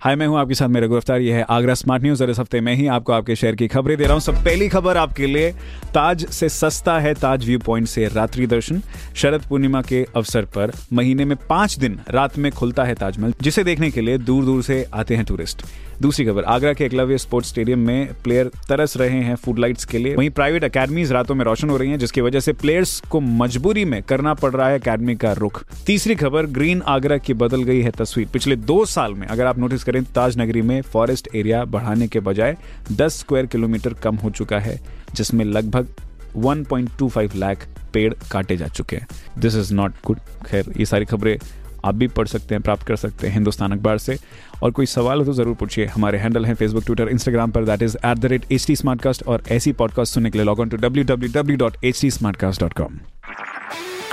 हाय, मैं हूँ आपके साथ मेरा गुरफ्तार। ये है आगरा स्मार्ट न्यूज और इस हफ्ते में ही आपको आपके शहर की खबरें दे रहा हूँ। सब पहली खबर आपके लिए, ताज से सस्ता है ताज व्यू पॉइंट से रात्रि दर्शन। शरद पूर्णिमा के अवसर पर महीने में 5 दिन रात में खुलता है ताजमहल, जिसे देखने के लिए दूर दूर से आते हैं टूरिस्ट। दूसरी खबर, आगरा के एकलव्य स्पोर्ट्स स्टेडियम में प्लेयर तरस रहे हैं फूड लाइट्स के लिए। वहीं प्राइवेट अकेडमीज रातों में रोशन हो रही हैं, जिसकी वजह से प्लेयर्स को मजबूरी में करना पड़ रहा है अकेडमी का रुख। तीसरी खबर, ग्रीन आगरा की बदल गई है तस्वीर। पिछले 2 साल में अगर आप नोटिस करें, ताज नगरी में फॉरेस्ट एरिया बढ़ाने के बजाय 10 स्क्वायर किलोमीटर कम हो चुका है, जिसमें लगभग 1.25 लाख पेड़ काटे जा चुके हैं। This is not good. खैर, ये सारी खबरें आप भी पढ़ सकते हैं, प्राप्त कर सकते हैं हिंदुस्तान अखबार से। और कोई सवाल हो तो ज़रूर पूछिए। हमारे हैंडल हैं फेसबुक, ट्विटर, इंस्टाग्राम पर, दैट इज @HTSmartcast। और ऐसी पॉडकास्ट सुनने के लिए लॉग ऑन टू www.htsmartcast.com।